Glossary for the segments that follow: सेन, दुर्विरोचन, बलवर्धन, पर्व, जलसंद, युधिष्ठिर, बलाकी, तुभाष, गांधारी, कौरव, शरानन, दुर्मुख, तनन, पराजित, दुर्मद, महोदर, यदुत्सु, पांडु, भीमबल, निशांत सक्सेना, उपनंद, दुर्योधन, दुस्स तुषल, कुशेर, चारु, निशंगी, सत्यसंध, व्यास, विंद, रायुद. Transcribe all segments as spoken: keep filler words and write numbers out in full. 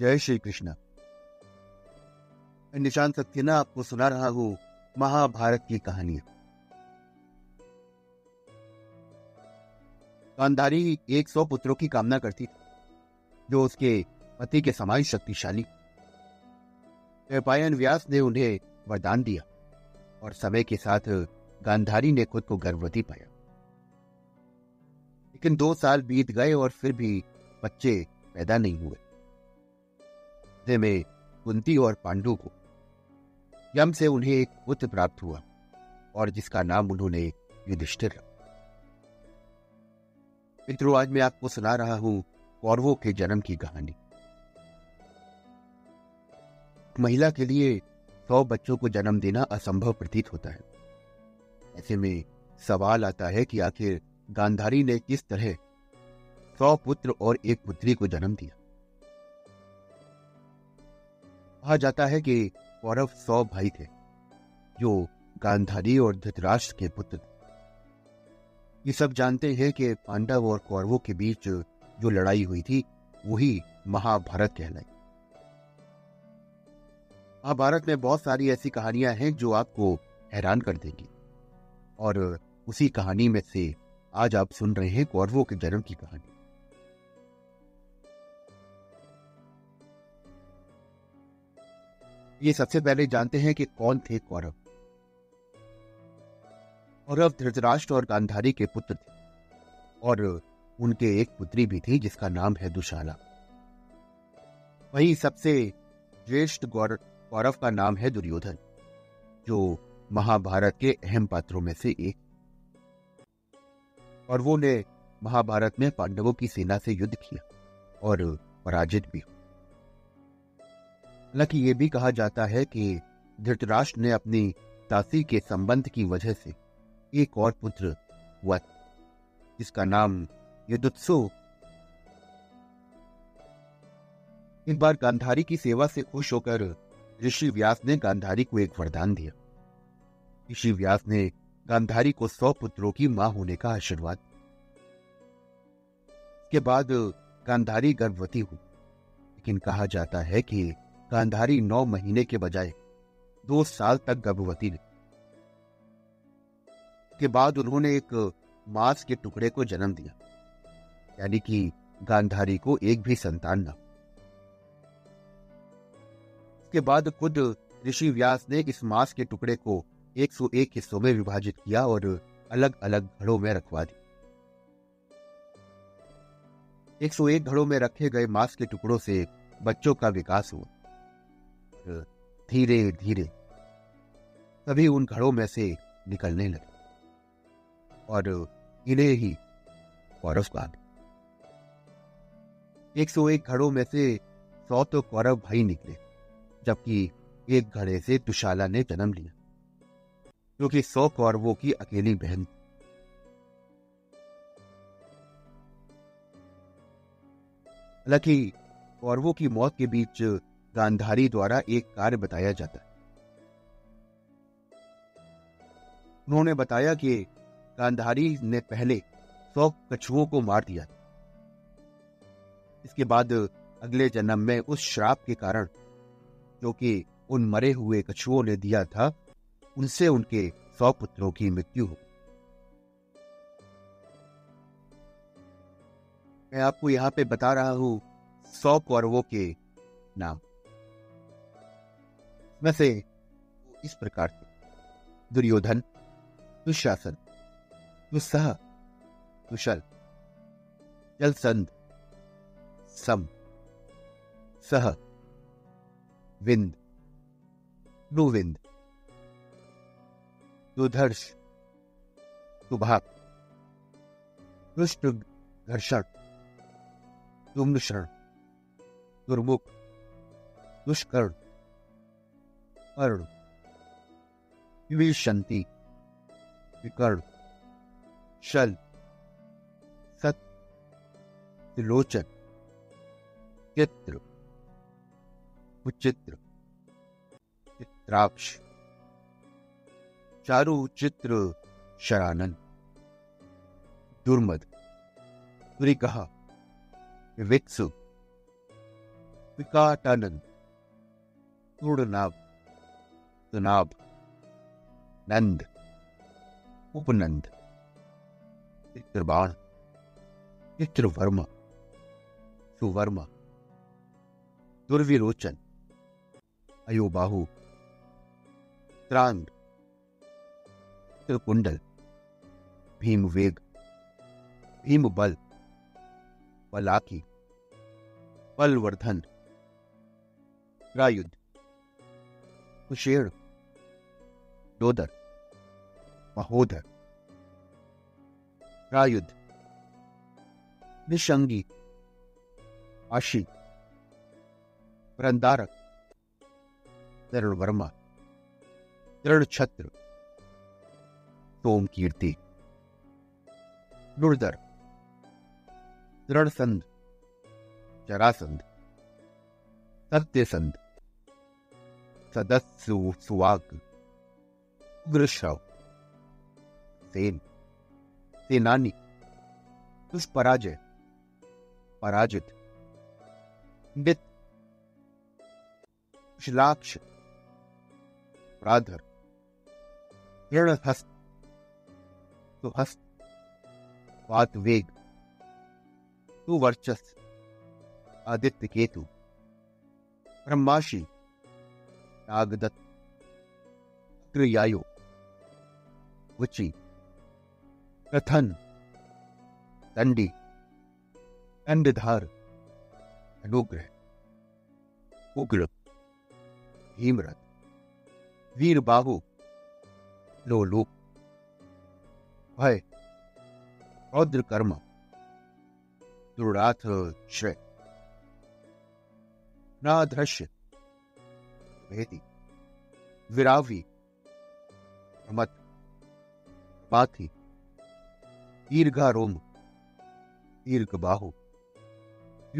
जय श्री कृष्ण। निशांत सक्सेना आपको सुना रहा हूँ महाभारत की कहानी। गांधारी एक सौ पुत्रों की कामना करती थी जो उसके पति के समान शक्तिशाली। पायन व्यास ने उन्हें वरदान दिया और समय के साथ गांधारी ने खुद को गर्भवती पाया। लेकिन दो साल बीत गए और फिर भी बच्चे पैदा नहीं हुए। इतने में कुंती और पांडु को यम से उन्हें एक पुत्र प्राप्त हुआ और जिसका नाम उन्होंने युधिष्ठिर रखा। मित्रों, आज मैं आपको सुना रहा हूं कौरवों के जन्म की कहानी। महिला के लिए सौ बच्चों को जन्म देना असंभव प्रतीत होता है। ऐसे में सवाल आता है कि आखिर गांधारी ने किस तरह सौ पुत्र और एक पुत्री को जन्म दिया। कहा जाता है कि कौरव सौ भाई थे जो गांधारी और धृतराष्ट्र के पुत्र थे। ये सब जानते हैं कि पांडव और कौरवों के बीच जो लड़ाई हुई थी वही महाभारत कहलाई। महाभारत में बहुत सारी ऐसी कहानियां हैं जो आपको हैरान कर देंगी और उसी कहानी में से आज आप सुन रहे हैं कौरवों के जन्म की कहानी। ये सबसे पहले जानते हैं कि कौन थे कौरव। कौरव धृतराष्ट्र और गांधारी के पुत्र थे और उनके एक पुत्री भी थी जिसका नाम है दुशाला। वही सबसे ज्येष्ठ कौरव का नाम है दुर्योधन जो महाभारत के अहम पात्रों में से एक। कौरवों ने महाभारत में पांडवों की सेना से युद्ध किया और पराजित भी। हालांकि ये भी कहा जाता है कि धृतराष्ट्र ने अपनी दासी के संबंध की वजह से एक और पुत्र हुआ जिसका नाम यदुत्सु। एक बार गांधारी की सेवा से खुश होकर ऋषि व्यास ने गांधारी को एक वरदान दिया। ऋषि व्यास ने गांधारी को सौ पुत्रों की मां होने का आशीर्वाद। इसके बाद गांधारी गर्भवती हुई, लेकिन कहा जाता है कि गांधारी नौ महीने के बजाय दो साल तक गर्भवती रही। के बाद उन्होंने एक मांस के टुकड़े को जन्म दिया, यानी कि गांधारी को एक भी संतान न। इसके बाद खुद ऋषि व्यास ने इस मांस के टुकड़े को एक सौ एक हिस्सों में विभाजित किया और अलग अलग घड़ों में रखवा दिया। एक सौ एक घड़ों में रखे गए मांस के टुकड़ों से बच्चों का विकास हुआ। धीरे धीरे सभी उन घड़ों में से निकलने लगे और इन्हें ही कौरव कहा। एक सौ एक घड़ों में से सौ तो कौरव भाई निकले, जबकि एक घड़े से दुशाला ने जन्म लिया जो कि सौ कौरवों की अकेली बहन। हालांकि कौरवों की मौत के बीच गांधारी द्वारा एक कार्य बताया जाता है। उन्होंने बताया कि गांधारी ने पहले सौ कछुओं को मार दिया। इसके बाद अगले जन्म में उस श्राप के कारण जो कि उन मरे हुए कछुओं ने दिया था, उनसे उनके सौ पुत्रों की मृत्यु हो। मैं आपको यहां पे बता रहा हूं सौ कौरवों के नाम। वैसे इस प्रकार थे: दुर्योधन, दुशासन, दुस्स तुषल, जलसंद, सम, सह, विंद, विविध, विंदर्ष, तुभाष, विष्णुघर्षण, दुम्नशरण, दुर्मुख, दुष्कर्ण, पर्व, विविसु, विकर्ण, शल, सत, तिलोचन, क्षेत्र, उच्चित्र, क्षेत्राभ्यु, चारु उच्चित्र, शरानन, दुर्मद, विकार, विविसु, विकार तनन सुनाब सुनाब नंद उपनंद चित्रबाण चित्रवर्मा सुवर्मा दुर्विरोचन अयोबाहु त्रांग त्रिकुंडल भीमवेग भीमबल बलाकी बलवर्धन रायुद कुशेर दोदर महोदर रायुद निशंगी आशी प्रंदारक दृढ़वर्मा दृढ़छत्र सोमकीर्ति दुर्धर दृढ़संद जरासंध सत्यसंध सदस्सु सुवाग उग्रश्रव सेन सेनानी दुष्पराजय पराजित दित शिलाक्ष प्राधर ऋणहस्त सुहस्त वातवेग सुवर्चस आदित्य केतु ब्रह्माशी नागदत्त क्रियायो उची कथन दंडी दंडधार अनुग्रह उग्र भीमरथ वीरबाहु लोलूप भय रौद्र कर्म दुराथ श्रेय नाधृष्य भेदी विरावी मत पाथी दीर्घारोम दीर्घबाहु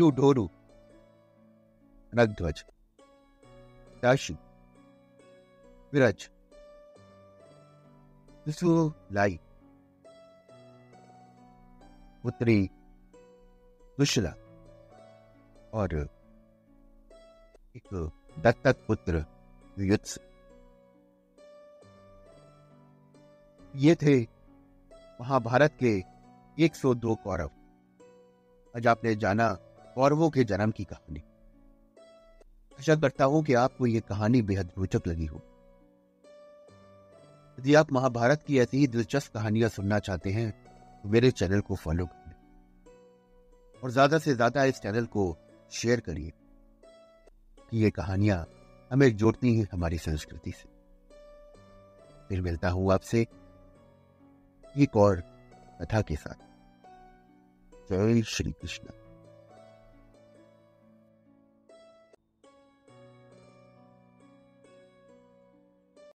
युढोरु नगध्वज दाशी विरज दुशालाई पुत्री दुशाला और एक दत्तक पुत्र युधिष्ठिर। ये थे महाभारत के एक सौ दो कौरव। आज आपने जाना कौरवों के जन्म की कहानी। आशा करता हूं कि आपको यह कहानी बेहद रोचक लगी हो। यदि आप महाभारत की ऐसी ही दिलचस्प कहानियां सुनना चाहते हैं तो मेरे चैनल को फॉलो करें और ज्यादा से ज्यादा इस चैनल को शेयर करिए कि ये कहानियां हमें जोड़ती हैं हमारी संस्कृति से। फिर मिलता हूं आपसे एक और कथा के साथ। जय श्री कृष्ण।